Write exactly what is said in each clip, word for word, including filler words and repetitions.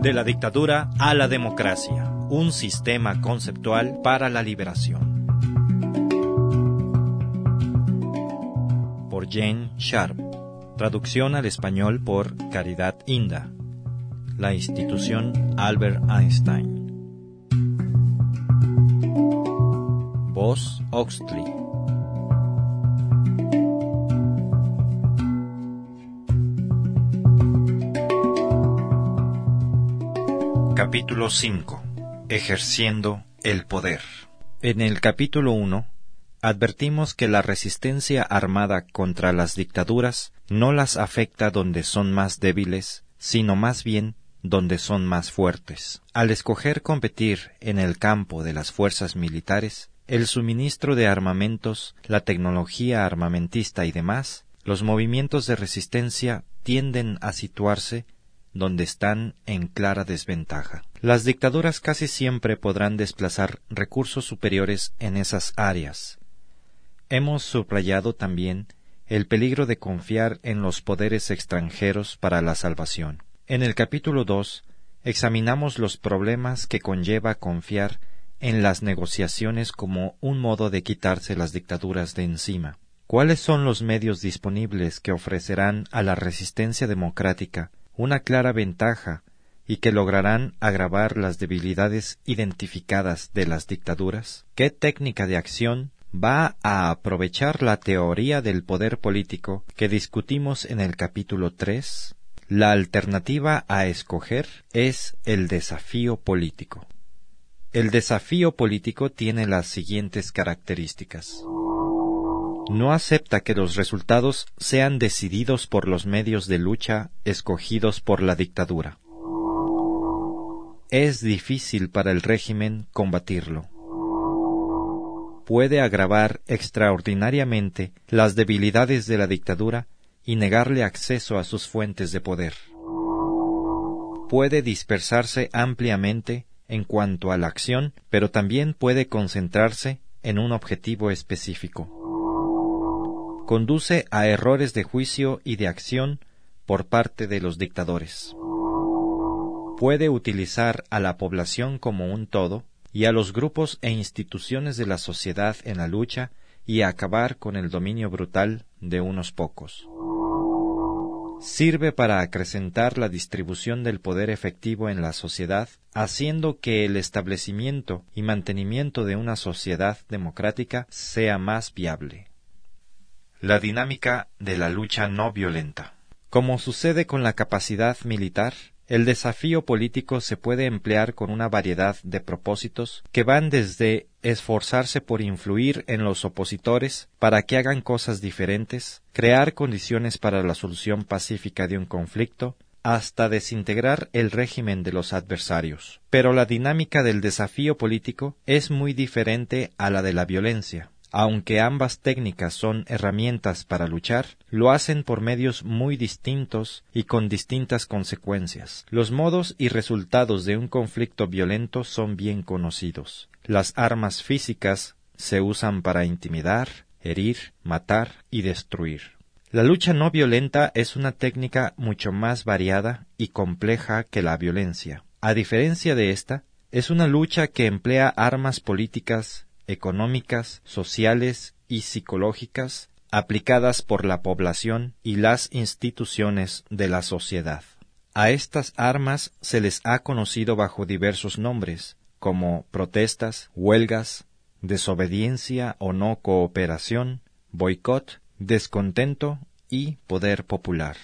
De la dictadura a la democracia, un sistema conceptual para la liberación. Por Gene Sharp. Traducción al español por Caridad Inda. La institución Albert Einstein. Voz Oxley. Capítulo cinco. Ejerciendo el poder. En el capítulo uno, advertimos que la resistencia armada contra las dictaduras no las afecta donde son más débiles, sino más bien donde son más fuertes. Al escoger competir en el campo de las fuerzas militares, el suministro de armamentos, la tecnología armamentista y demás, los movimientos de resistencia tienden a situarse donde están en clara desventaja. Las dictaduras casi siempre podrán desplazar recursos superiores en esas áreas. Hemos subrayado también el peligro de confiar en los poderes extranjeros para la salvación. En el capítulo dos, examinamos los problemas que conlleva confiar en las negociaciones como un modo de quitarse las dictaduras de encima. ¿Cuáles son los medios disponibles que ofrecerán a la resistencia democrática una clara ventaja y que lograrán agravar las debilidades identificadas de las dictaduras? ¿Qué técnica de acción va a aprovechar la teoría del poder político que discutimos en el capítulo tres? La alternativa a escoger es el desafío político. El desafío político tiene las siguientes características. No acepta que los resultados sean decididos por los medios de lucha escogidos por la dictadura. Es difícil para el régimen combatirlo. Puede agravar extraordinariamente las debilidades de la dictadura y negarle acceso a sus fuentes de poder. Puede dispersarse ampliamente en cuanto a la acción, pero también puede concentrarse en un objetivo específico. Conduce a errores de juicio y de acción por parte de los dictadores. Puede utilizar a la población como un todo y a los grupos e instituciones de la sociedad en la lucha y acabar con el dominio brutal de unos pocos. Sirve para acrecentar la distribución del poder efectivo en la sociedad, haciendo que el establecimiento y mantenimiento de una sociedad democrática sea más viable. La dinámica de la lucha no violenta. Como sucede con la capacidad militar, el desafío político se puede emplear con una variedad de propósitos que van desde esforzarse por influir en los opositores para que hagan cosas diferentes, crear condiciones para la solución pacífica de un conflicto, hasta desintegrar el régimen de los adversarios. Pero la dinámica del desafío político es muy diferente a la de la violencia. Aunque ambas técnicas son herramientas para luchar, lo hacen por medios muy distintos y con distintas consecuencias. Los modos y resultados de un conflicto violento son bien conocidos. Las armas físicas se usan para intimidar, herir, matar y destruir. La lucha no violenta es una técnica mucho más variada y compleja que la violencia. A diferencia de esta, es una lucha que emplea armas políticas, económicas, sociales y psicológicas aplicadas por la población y las instituciones de la sociedad. A estas armas se les ha conocido bajo diversos nombres, como protestas, huelgas, desobediencia o no cooperación, boicot, descontento y poder popular.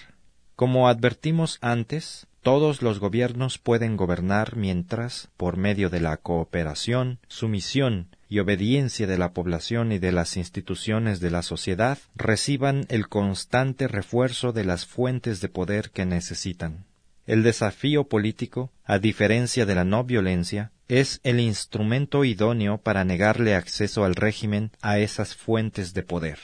Como advertimos antes, todos los gobiernos pueden gobernar mientras, por medio de la cooperación, sumisión y obediencia de la población y de las instituciones de la sociedad, reciban el constante refuerzo de las fuentes de poder que necesitan. El desafío político, a diferencia de la no violencia, es el instrumento idóneo para negarle acceso al régimen a esas fuentes de poder.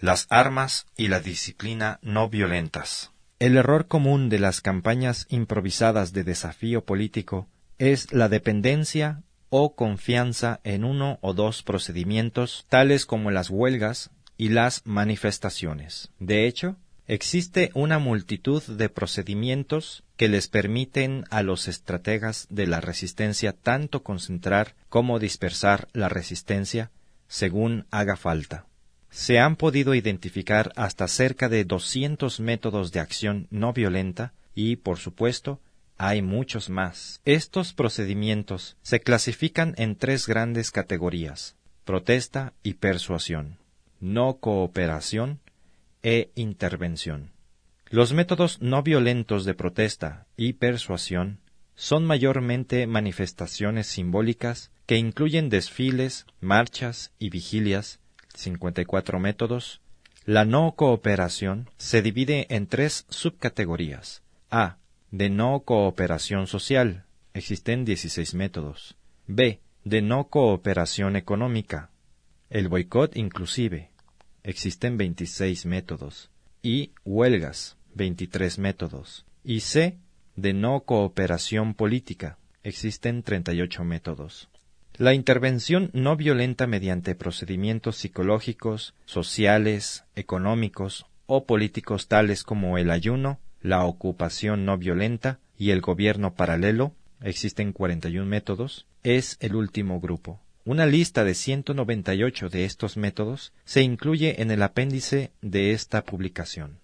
Las armas y la disciplina no violentas. El error común de las campañas improvisadas de desafío político es la dependencia o confianza en uno o dos procedimientos, tales como las huelgas y las manifestaciones. De hecho, Existe una multitud de procedimientos que les permiten a los estrategas de la resistencia tanto concentrar como dispersar la resistencia, según haga falta. Se han podido identificar hasta cerca de doscientos métodos de acción no violenta y, por supuesto, hay muchos más. Estos procedimientos se clasifican en tres grandes categorías: protesta y persuasión, no cooperación e intervención. Los métodos no violentos de protesta y persuasión son mayormente manifestaciones simbólicas que incluyen desfiles, marchas y vigilias, cincuenta y cuatro métodos. La no cooperación se divide en tres subcategorías. A. De no cooperación social. Existen dieciséis métodos. B. De no cooperación económica. El boicot inclusive. Existen veintiséis métodos. Y huelgas, veintitrés métodos. Y C. De no cooperación política. Existen treinta y ocho métodos. La intervención no violenta mediante procedimientos psicológicos, sociales, económicos o políticos tales como el ayuno, la ocupación no violenta y el gobierno paralelo, existen cuarenta y uno métodos, es el último grupo. Una lista de ciento noventa y ocho de estos métodos se incluye en el apéndice de esta publicación.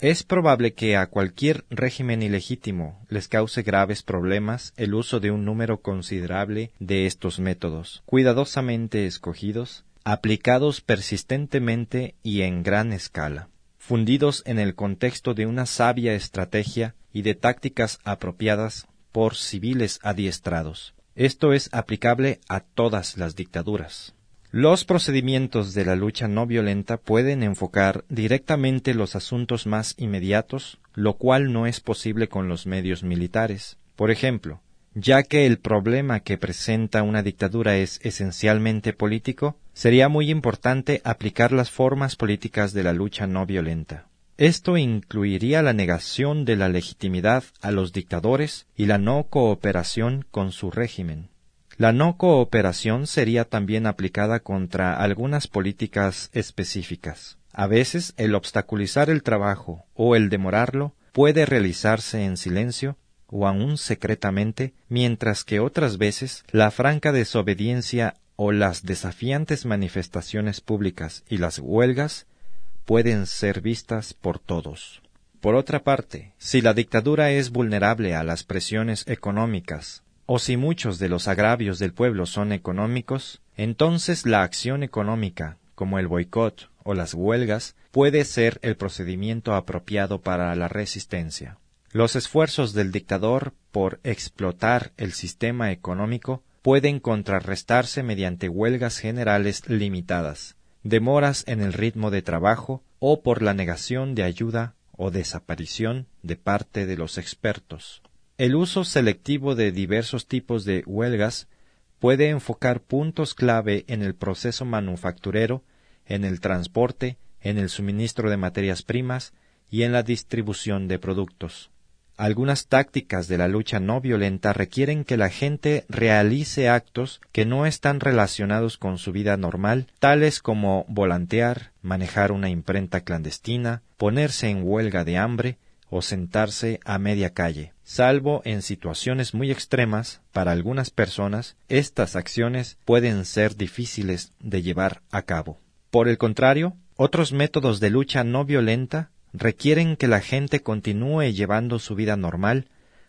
Es probable que a cualquier régimen ilegítimo les cause graves problemas el uso de un número considerable de estos métodos, cuidadosamente escogidos, aplicados persistentemente y en gran escala, fundidos en el contexto de una sabia estrategia y de tácticas apropiadas por civiles adiestrados. Esto es aplicable a todas las dictaduras. Los procedimientos de la lucha no violenta pueden enfocar directamente los asuntos más inmediatos, lo cual no es posible con los medios militares. Por ejemplo, ya que el problema que presenta una dictadura es esencialmente político, sería muy importante aplicar las formas políticas de la lucha no violenta. Esto incluiría la negación de la legitimidad a los dictadores y la no cooperación con su régimen. La no cooperación sería también aplicada contra algunas políticas específicas. A veces, el obstaculizar el trabajo o el demorarlo puede realizarse en silencio o aún secretamente, mientras que otras veces la franca desobediencia o las desafiantes manifestaciones públicas y las huelgas pueden ser vistas por todos. Por otra parte, si la dictadura es vulnerable a las presiones económicas, o si muchos de los agravios del pueblo son económicos, entonces la acción económica, como el boicot o las huelgas, puede ser el procedimiento apropiado para la resistencia. Los esfuerzos del dictador por explotar el sistema económico pueden contrarrestarse mediante huelgas generales limitadas, demoras en el ritmo de trabajo o por la negación de ayuda o desaparición de parte de los expertos. El uso selectivo de diversos tipos de huelgas puede enfocar puntos clave en el proceso manufacturero, en el transporte, en el suministro de materias primas y en la distribución de productos. Algunas tácticas de la lucha no violenta requieren que la gente realice actos que no están relacionados con su vida normal, tales como volantear, manejar una imprenta clandestina, ponerse en huelga de hambre o sentarse a media calle. Salvo en situaciones muy extremas, para algunas personas, estas acciones pueden ser difíciles de llevar a cabo. Por el contrario, otros métodos de lucha no violenta requieren que la gente continúe llevando su vida normal,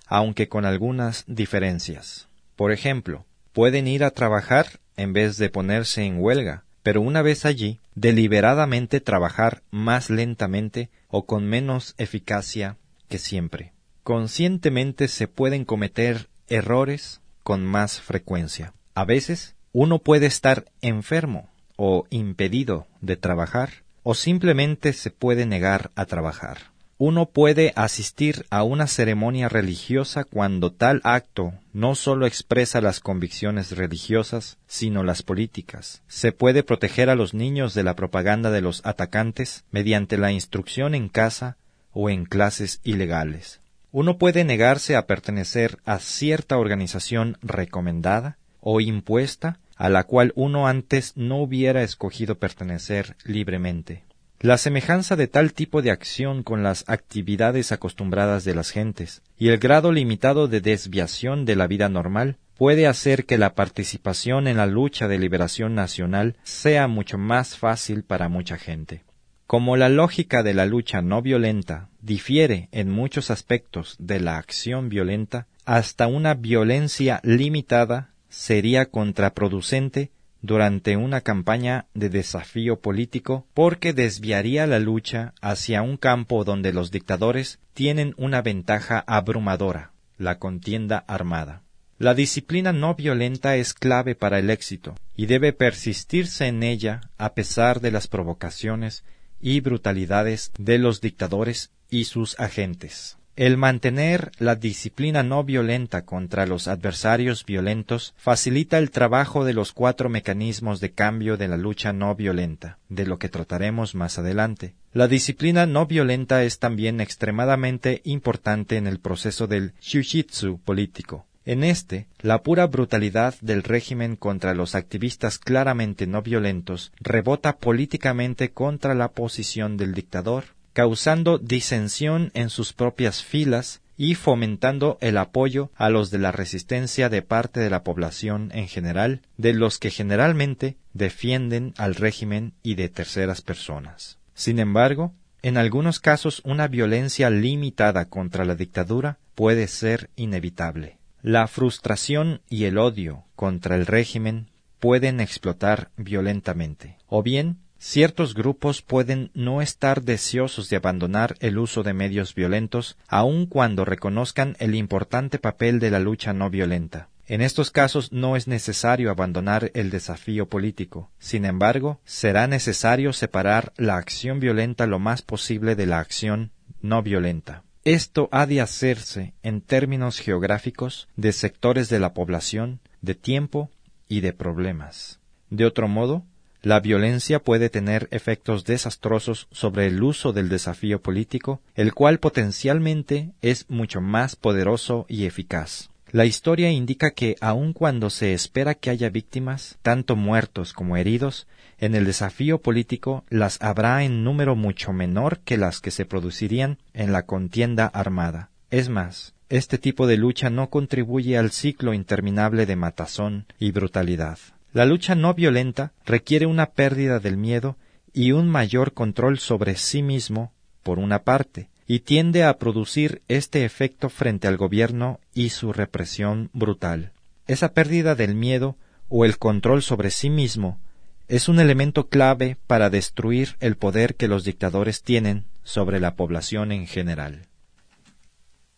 aunque con algunas diferencias. Por ejemplo, pueden ir a trabajar en vez de ponerse en huelga, pero una vez allí, deliberadamente trabajar más lentamente o con menos eficacia que siempre. Conscientemente se pueden cometer errores con más frecuencia. A veces, uno puede estar enfermo o impedido de trabajar, o simplemente se puede negar a trabajar. Uno puede asistir a una ceremonia religiosa cuando tal acto no solo expresa las convicciones religiosas, sino las políticas. Se puede proteger a los niños de la propaganda de los atacantes mediante la instrucción en casa o en clases ilegales. Uno puede negarse a pertenecer a cierta organización recomendada o impuesta a la cual uno antes no hubiera escogido pertenecer libremente. la semejanza de tal tipo de acción con las actividades acostumbradas de las gentes, y el grado limitado de desviación de la vida normal puede hacer que la participación en la lucha de liberación nacional sea mucho más fácil para mucha gente. Como la lógica de la lucha no violenta difiere en muchos aspectos de la acción violenta, hasta una violencia limitada sería contraproducente durante una campaña de desafío político porque desviaría la lucha hacia un campo donde los dictadores tienen una ventaja abrumadora, la contienda armada. La disciplina no violenta es clave para el éxito y debe persistirse en ella a pesar de las provocaciones y brutalidades de los dictadores y sus agentes. El mantener la disciplina no violenta contra los adversarios violentos facilita el trabajo de los cuatro mecanismos de cambio de la lucha no violenta, de lo que trataremos más adelante. La disciplina no violenta es también extremadamente importante en el proceso del jiu-jitsu político. En este, la pura brutalidad del régimen contra los activistas claramente no violentos rebota políticamente contra la posición del dictador, causando disensión en sus propias filas y fomentando el apoyo a los de la resistencia de parte de la población en general, de los que generalmente defienden al régimen y de terceras personas. Sin embargo, en algunos casos una violencia limitada contra la dictadura puede ser inevitable. La frustración y el odio contra el régimen pueden explotar violentamente, o bien ciertos grupos pueden no estar deseosos de abandonar el uso de medios violentos, aun cuando reconozcan el importante papel de la lucha no violenta. En estos casos no es necesario abandonar el desafío político. Sin embargo, será necesario separar la acción violenta lo más posible de la acción no violenta. Esto ha de hacerse en términos geográficos, de sectores de la población, de tiempo y de problemas. De otro modo, la violencia puede tener efectos desastrosos sobre el uso del desafío político, el cual potencialmente es mucho más poderoso y eficaz. La historia indica que, aun cuando se espera que haya víctimas, tanto muertos como heridos, en el desafío político las habrá en número mucho menor que las que se producirían en la contienda armada. Es más, este tipo de lucha no contribuye al ciclo interminable de matazón y brutalidad. La lucha no violenta requiere una pérdida del miedo y un mayor control sobre sí mismo, por una parte, y tiende a producir este efecto frente al gobierno y su represión brutal. Esa pérdida del miedo o el control sobre sí mismo es un elemento clave para destruir el poder que los dictadores tienen sobre la población en general.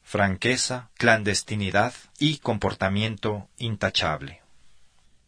Franqueza, clandestinidad y comportamiento intachable.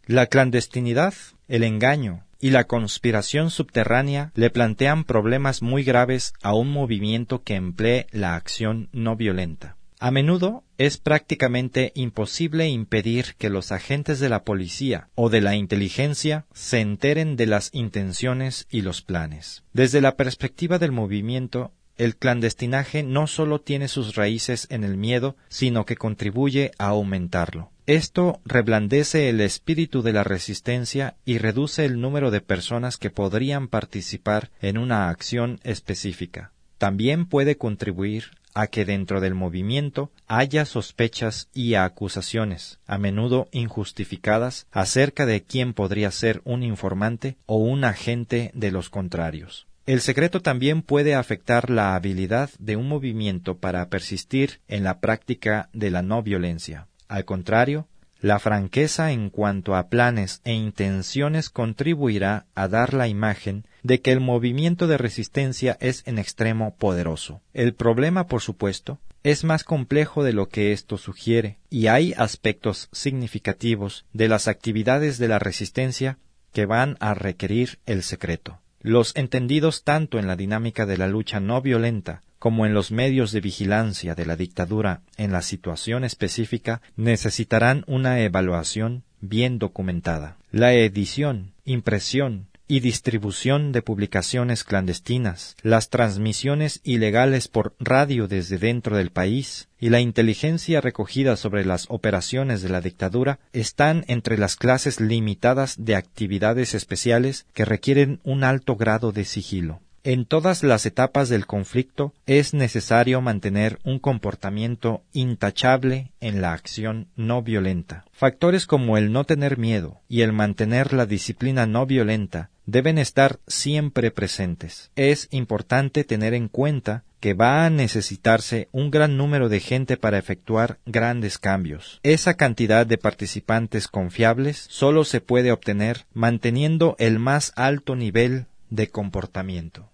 La clandestinidad, el engaño y la conspiración subterránea le plantean problemas muy graves a un movimiento que emplee la acción no violenta. A menudo es prácticamente imposible impedir que los agentes de la policía o de la inteligencia se enteren de las intenciones y los planes. Desde la perspectiva del movimiento, el clandestinaje no solo tiene sus raíces en el miedo, sino que contribuye a aumentarlo. Esto reblandece el espíritu de la resistencia y reduce el número de personas que podrían participar en una acción específica. También puede contribuir a que dentro del movimiento haya sospechas y acusaciones, a menudo injustificadas, acerca de quién podría ser un informante o un agente de los contrarios. El secreto también puede afectar la habilidad de un movimiento para persistir en la práctica de la no violencia. Al contrario, la franqueza en cuanto a planes e intenciones contribuirá a dar la imagen de que el movimiento de resistencia es en extremo poderoso. El problema, por supuesto, es más complejo de lo que esto sugiere, y hay aspectos significativos de las actividades de la resistencia que van a requerir el secreto. Los entendidos tanto en la dinámica de la lucha no violenta como en los medios de vigilancia de la dictadura en la situación específica necesitarán una evaluación bien documentada. La edición, impresión y distribución de publicaciones clandestinas, las transmisiones ilegales por radio desde dentro del país y la inteligencia recogida sobre las operaciones de la dictadura están entre las clases limitadas de actividades especiales que requieren un alto grado de sigilo. En todas las etapas del conflicto es necesario mantener un comportamiento intachable en la acción no violenta. Factores como el no tener miedo y el mantener la disciplina no violenta deben estar siempre presentes. Es importante tener en cuenta que va a necesitarse un gran número de gente para efectuar grandes cambios. Esa cantidad de participantes confiables solo se puede obtener manteniendo el más alto nivel de comportamiento.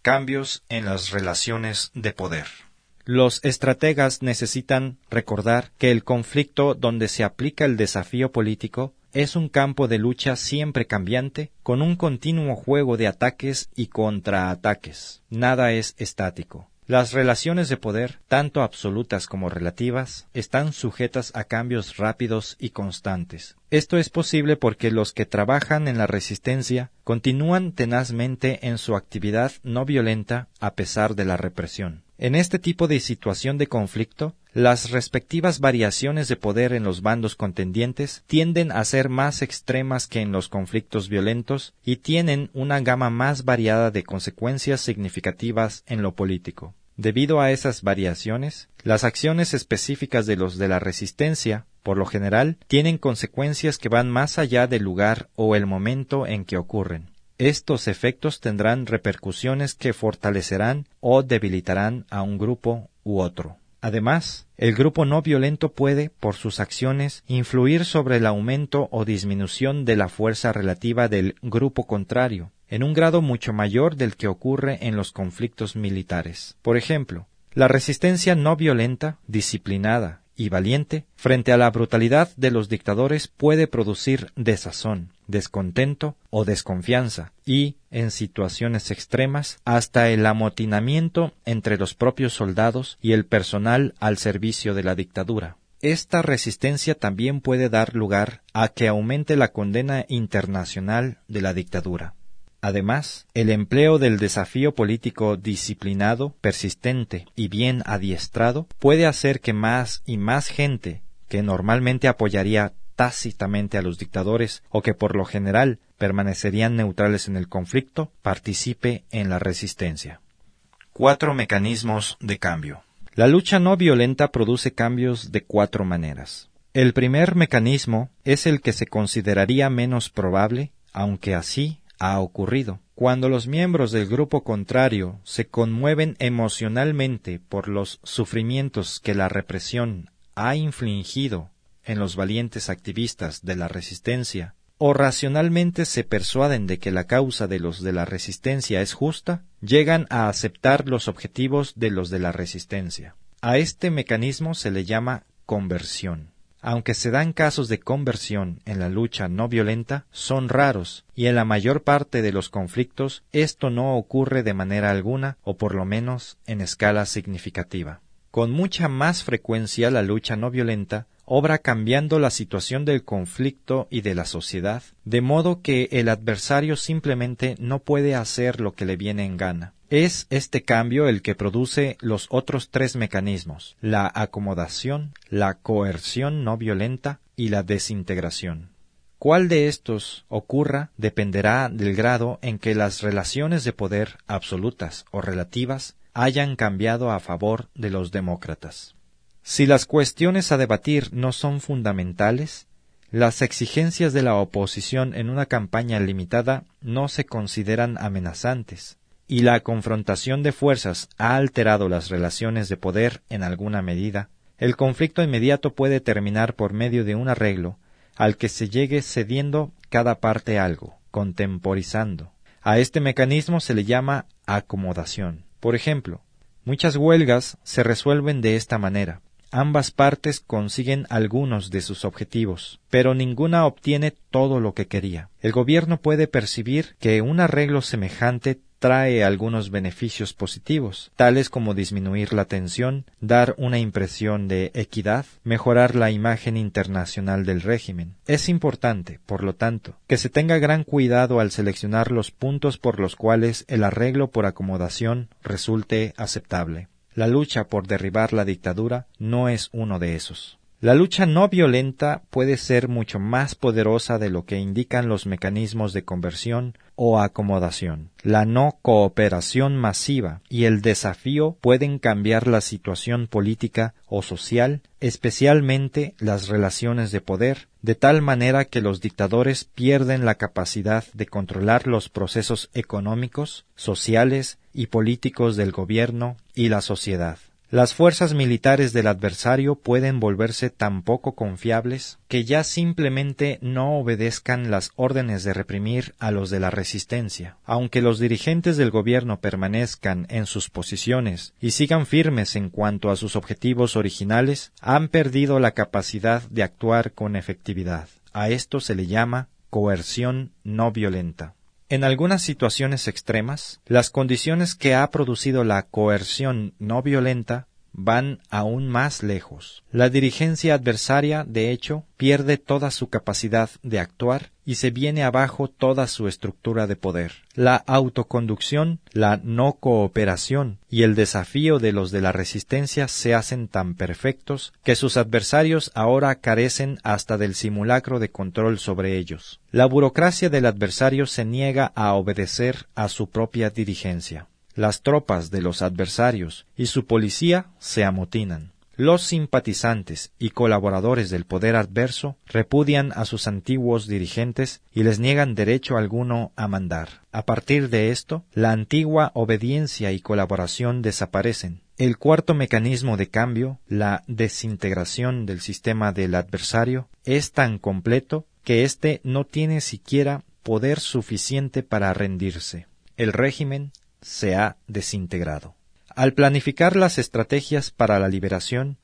Cambios en las relaciones de poder. Los estrategas necesitan recordar que el conflicto donde se aplica el desafío político es un campo de lucha siempre cambiante, con un continuo juego de ataques y contraataques. Nada es estático. Las relaciones de poder, tanto absolutas como relativas, están sujetas a cambios rápidos y constantes. Esto es posible porque los que trabajan en la resistencia continúan tenazmente en su actividad no violenta a pesar de la represión. En este tipo de situación de conflicto, las respectivas variaciones de poder en los bandos contendientes tienden a ser más extremas que en los conflictos violentos y tienen una gama más variada de consecuencias significativas en lo político. Debido a esas variaciones, las acciones específicas de los de la resistencia, por lo general, tienen consecuencias que van más allá del lugar o el momento en que ocurren. Estos efectos tendrán repercusiones que fortalecerán o debilitarán a un grupo u otro. Además, el grupo no violento puede, por sus acciones, influir sobre el aumento o disminución de la fuerza relativa del grupo contrario, en un grado mucho mayor del que ocurre en los conflictos militares. Por ejemplo, la resistencia no violenta, disciplinada y valiente, frente a la brutalidad de los dictadores puede producir desazón, descontento o desconfianza, y, en situaciones extremas, hasta el amotinamiento entre los propios soldados y el personal al servicio de la dictadura. Esta resistencia también puede dar lugar a que aumente la condena internacional de la dictadura. Además, el empleo del desafío político disciplinado, persistente y bien adiestrado puede hacer que más y más gente, que normalmente apoyaría tácitamente a los dictadores o que por lo general permanecerían neutrales en el conflicto, participe en la resistencia. Cuatro mecanismos de cambio. La lucha no violenta produce cambios de cuatro maneras. El primer mecanismo es el que se consideraría menos probable, aunque así ha ocurrido. Cuando los miembros del grupo contrario se conmueven emocionalmente por los sufrimientos que la represión ha infligido en los valientes activistas de la resistencia, o racionalmente se persuaden de que la causa de los de la resistencia es justa, llegan a aceptar los objetivos de los de la resistencia. A este mecanismo se le llama conversión. Aunque se dan casos de conversión en la lucha no violenta, son raros, y en la mayor parte de los conflictos esto no ocurre de manera alguna, o por lo menos en escala significativa. Con mucha más frecuencia la lucha no violenta obra cambiando la situación del conflicto y de la sociedad, de modo que el adversario simplemente no puede hacer lo que le viene en gana. Es este cambio el que produce los otros tres mecanismos: la acomodación, la coerción no violenta y la desintegración. Cuál de estos ocurra dependerá del grado en que las relaciones de poder absolutas o relativas hayan cambiado a favor de los demócratas. Si las cuestiones a debatir no son fundamentales, las exigencias de la oposición en una campaña limitada no se consideran amenazantes, y la confrontación de fuerzas ha alterado las relaciones de poder en alguna medida, el conflicto inmediato puede terminar por medio de un arreglo al que se llegue cediendo cada parte algo, contemporizando. A este mecanismo se le llama acomodación. Por ejemplo, muchas huelgas se resuelven de esta manera. Ambas partes consiguen algunos de sus objetivos, pero ninguna obtiene todo lo que quería. El gobierno puede percibir que un arreglo semejante trae algunos beneficios positivos, tales como disminuir la tensión, dar una impresión de equidad, mejorar la imagen internacional del régimen. Es importante, por lo tanto, que se tenga gran cuidado al seleccionar los puntos por los cuales el arreglo por acomodación resulte aceptable. La lucha por derribar la dictadura no es uno de esos. La lucha no violenta puede ser mucho más poderosa de lo que indican los mecanismos de conversión o acomodación. La no cooperación masiva y el desafío pueden cambiar la situación política o social, especialmente las relaciones de poder, de tal manera que los dictadores pierden la capacidad de controlar los procesos económicos, sociales y políticos del gobierno y la sociedad. Las fuerzas militares del adversario pueden volverse tan poco confiables que ya simplemente no obedezcan las órdenes de reprimir a los de la resistencia. Aunque los dirigentes del gobierno permanezcan en sus posiciones y sigan firmes en cuanto a sus objetivos originales, han perdido la capacidad de actuar con efectividad. A esto se le llama coerción no violenta. En algunas situaciones extremas, las condiciones que ha producido la coerción no violenta van aún más lejos. La dirigencia adversaria, de hecho, pierde toda su capacidad de actuar y se viene abajo toda su estructura de poder. La autoconducción, la no cooperación y el desafío de los de la resistencia se hacen tan perfectos que sus adversarios ahora carecen hasta del simulacro de control sobre ellos. La burocracia del adversario se niega a obedecer a su propia dirigencia. Las tropas de los adversarios y su policía se amotinan. Los simpatizantes y colaboradores del poder adverso repudian a sus antiguos dirigentes y les niegan derecho alguno a mandar. A partir de esto, la antigua obediencia y colaboración desaparecen. El cuarto mecanismo de cambio, la desintegración del sistema del adversario, es tan completo que éste no tiene siquiera poder suficiente para rendirse. El régimen se ha desintegrado. Al planificar las estrategias para la liberación,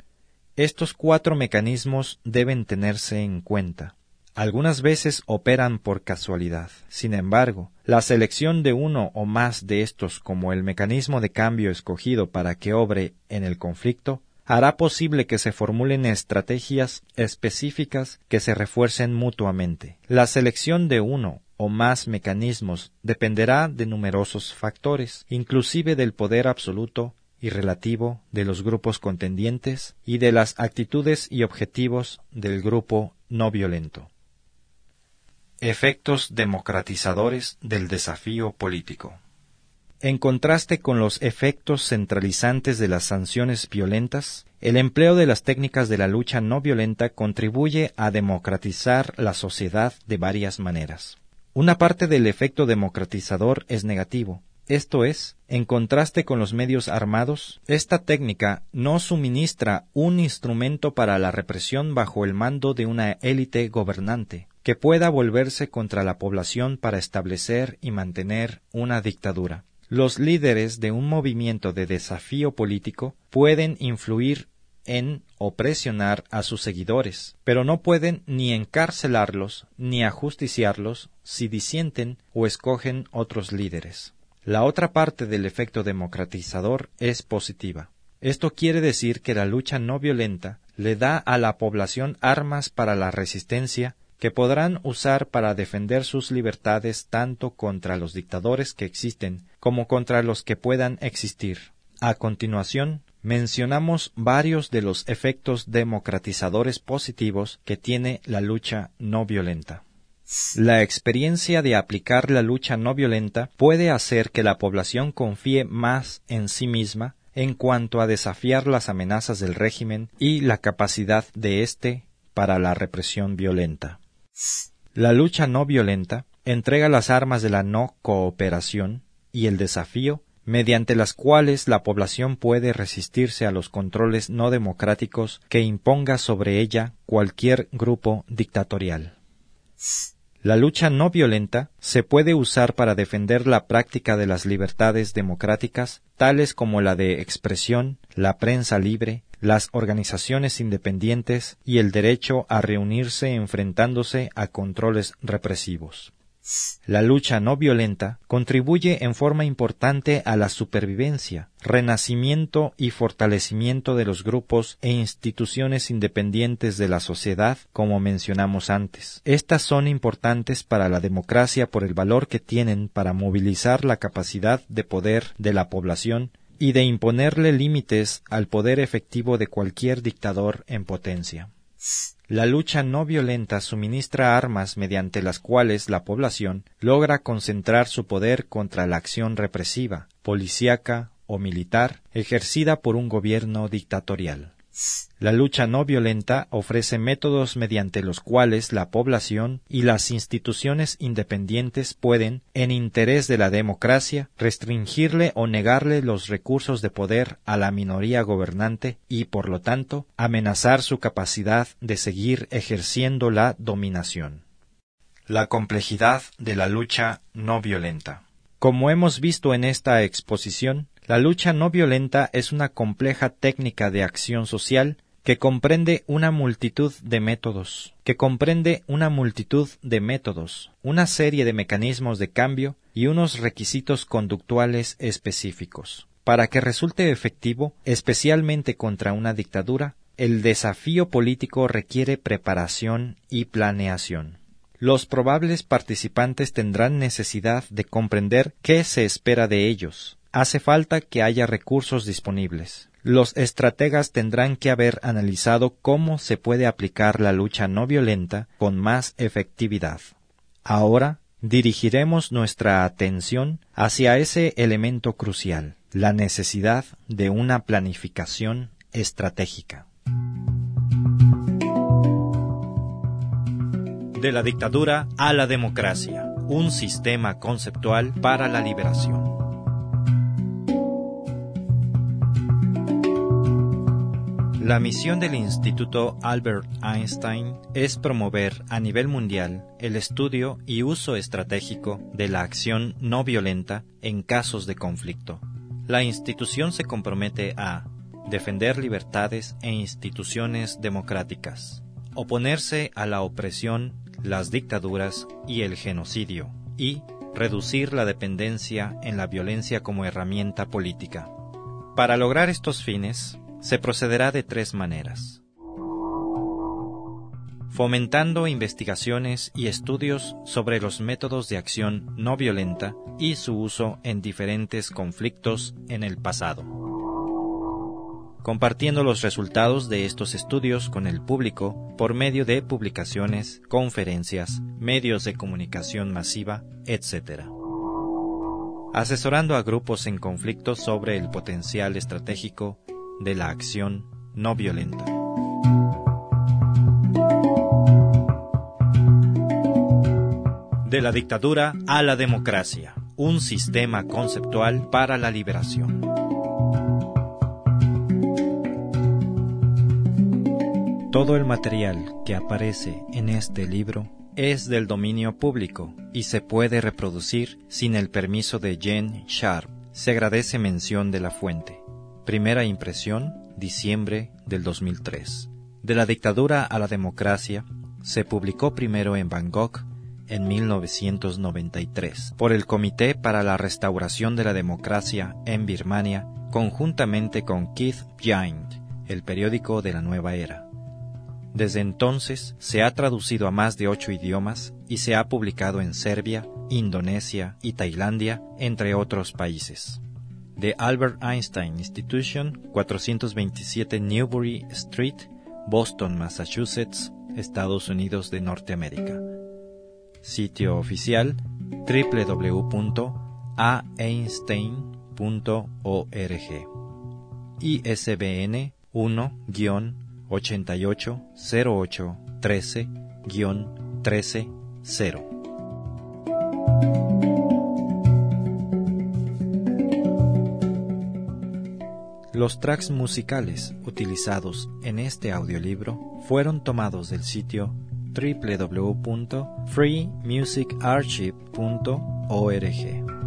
estos cuatro mecanismos deben tenerse en cuenta. Algunas veces operan por casualidad. Sin embargo, la selección de uno o más de estos como el mecanismo de cambio escogido para que obre en el conflicto, hará posible que se formulen estrategias específicas que se refuercen mutuamente. La selección de uno o más mecanismos dependerá de numerosos factores, inclusive del poder absoluto y relativo de los grupos contendientes y de las actitudes y objetivos del grupo no violento. Efectos democratizadores del desafío político. En contraste con los efectos centralizantes de las sanciones violentas, el empleo de las técnicas de la lucha no violenta contribuye a democratizar la sociedad de varias maneras. Una parte del efecto democratizador es negativo. Esto es, en contraste con los medios armados, esta técnica no suministra un instrumento para la represión bajo el mando de una élite gobernante, que pueda volverse contra la población para establecer y mantener una dictadura. Los líderes de un movimiento de desafío político pueden influir en o presionar a sus seguidores, pero no pueden ni encarcelarlos ni ajusticiarlos si disienten o escogen otros líderes. La otra parte del efecto democratizador es positiva. Esto quiere decir que la lucha no violenta le da a la población armas para la resistencia que podrán usar para defender sus libertades tanto contra los dictadores que existen como contra los que puedan existir. A continuación, mencionamos varios de los efectos democratizadores positivos que tiene la lucha no violenta. La experiencia de aplicar la lucha no violenta puede hacer que la población confíe más en sí misma en cuanto a desafiar las amenazas del régimen y la capacidad de éste para la represión violenta. La lucha no violenta entrega las armas de la no cooperación y el desafío, mediante las cuales la población puede resistirse a los controles no democráticos que imponga sobre ella cualquier grupo dictatorial. La lucha no violenta se puede usar para defender la práctica de las libertades democráticas, tales como la de expresión, la prensa libre, las organizaciones independientes y el derecho a reunirse enfrentándose a controles represivos. La lucha no violenta contribuye en forma importante a la supervivencia, renacimiento y fortalecimiento de los grupos e instituciones independientes de la sociedad, como mencionamos antes. Estas son importantes para la democracia por el valor que tienen para movilizar la capacidad de poder de la población y de imponerle límites al poder efectivo de cualquier dictador en potencia. La lucha no violenta suministra armas mediante las cuales la población logra concentrar su poder contra la acción represiva, policíaca o militar, ejercida por un gobierno dictatorial. La lucha no violenta ofrece métodos mediante los cuales la población y las instituciones independientes pueden, en interés de la democracia, restringirle o negarle los recursos de poder a la minoría gobernante y, por lo tanto, amenazar su capacidad de seguir ejerciendo la dominación. La complejidad de la lucha no violenta. Como hemos visto en esta exposición, la lucha no violenta es una compleja técnica de acción social que comprende una multitud de métodos, que comprende una multitud de métodos, una serie de mecanismos de cambio y unos requisitos conductuales específicos. Para que resulte efectivo, especialmente contra una dictadura, el desafío político requiere preparación y planeación. Los probables participantes tendrán necesidad de comprender qué se espera de ellos. Hace falta que haya recursos disponibles. Los estrategas tendrán que haber analizado cómo se puede aplicar la lucha no violenta con más efectividad. Ahora dirigiremos nuestra atención hacia ese elemento crucial, la necesidad de una planificación estratégica. De la dictadura a la democracia, un sistema conceptual para la liberación. La misión del Instituto Albert Einstein es promover a nivel mundial el estudio y uso estratégico de la acción no violenta en casos de conflicto. La institución se compromete a defender libertades e instituciones democráticas, oponerse a la opresión, las dictaduras y el genocidio, y reducir la dependencia en la violencia como herramienta política. Para lograr estos fines, se procederá de tres maneras: fomentando investigaciones y estudios sobre los métodos de acción no violenta y su uso en diferentes conflictos en el pasado, compartiendo los resultados de estos estudios con el público por medio de publicaciones, conferencias, medios de comunicación masiva, etcétera. Asesorando a grupos en conflicto sobre el potencial estratégico de la acción no violenta. De la dictadura a la democracia, un sistema conceptual para la liberación. Todo el material que aparece en este libro es del dominio público y se puede reproducir sin el permiso de Gene Sharp. Se agradece mención de la fuente. Primera impresión, diciembre del dos mil tres. De la dictadura a la democracia se publicó primero en Bangkok en mil novecientos noventa y tres por el Comité para la Restauración de la Democracia en Birmania, conjuntamente con Keith Jain, el periódico de la nueva era. Desde entonces se ha traducido a más de ocho idiomas y se ha publicado en Serbia, Indonesia y Tailandia, entre otros países. The Albert Einstein Institution, cuatrocientos veintisiete Newbury Street, Boston, Massachusetts, Estados Unidos de Norteamérica. Sitio oficial doble u doble u doble u punto a einstein punto org. I S B N uno guión ocho ocho cero ocho uno tres guión uno tres cero. Los tracks musicales utilizados en este audiolibro fueron tomados del sitio doble u doble u doble u punto free music archive punto org.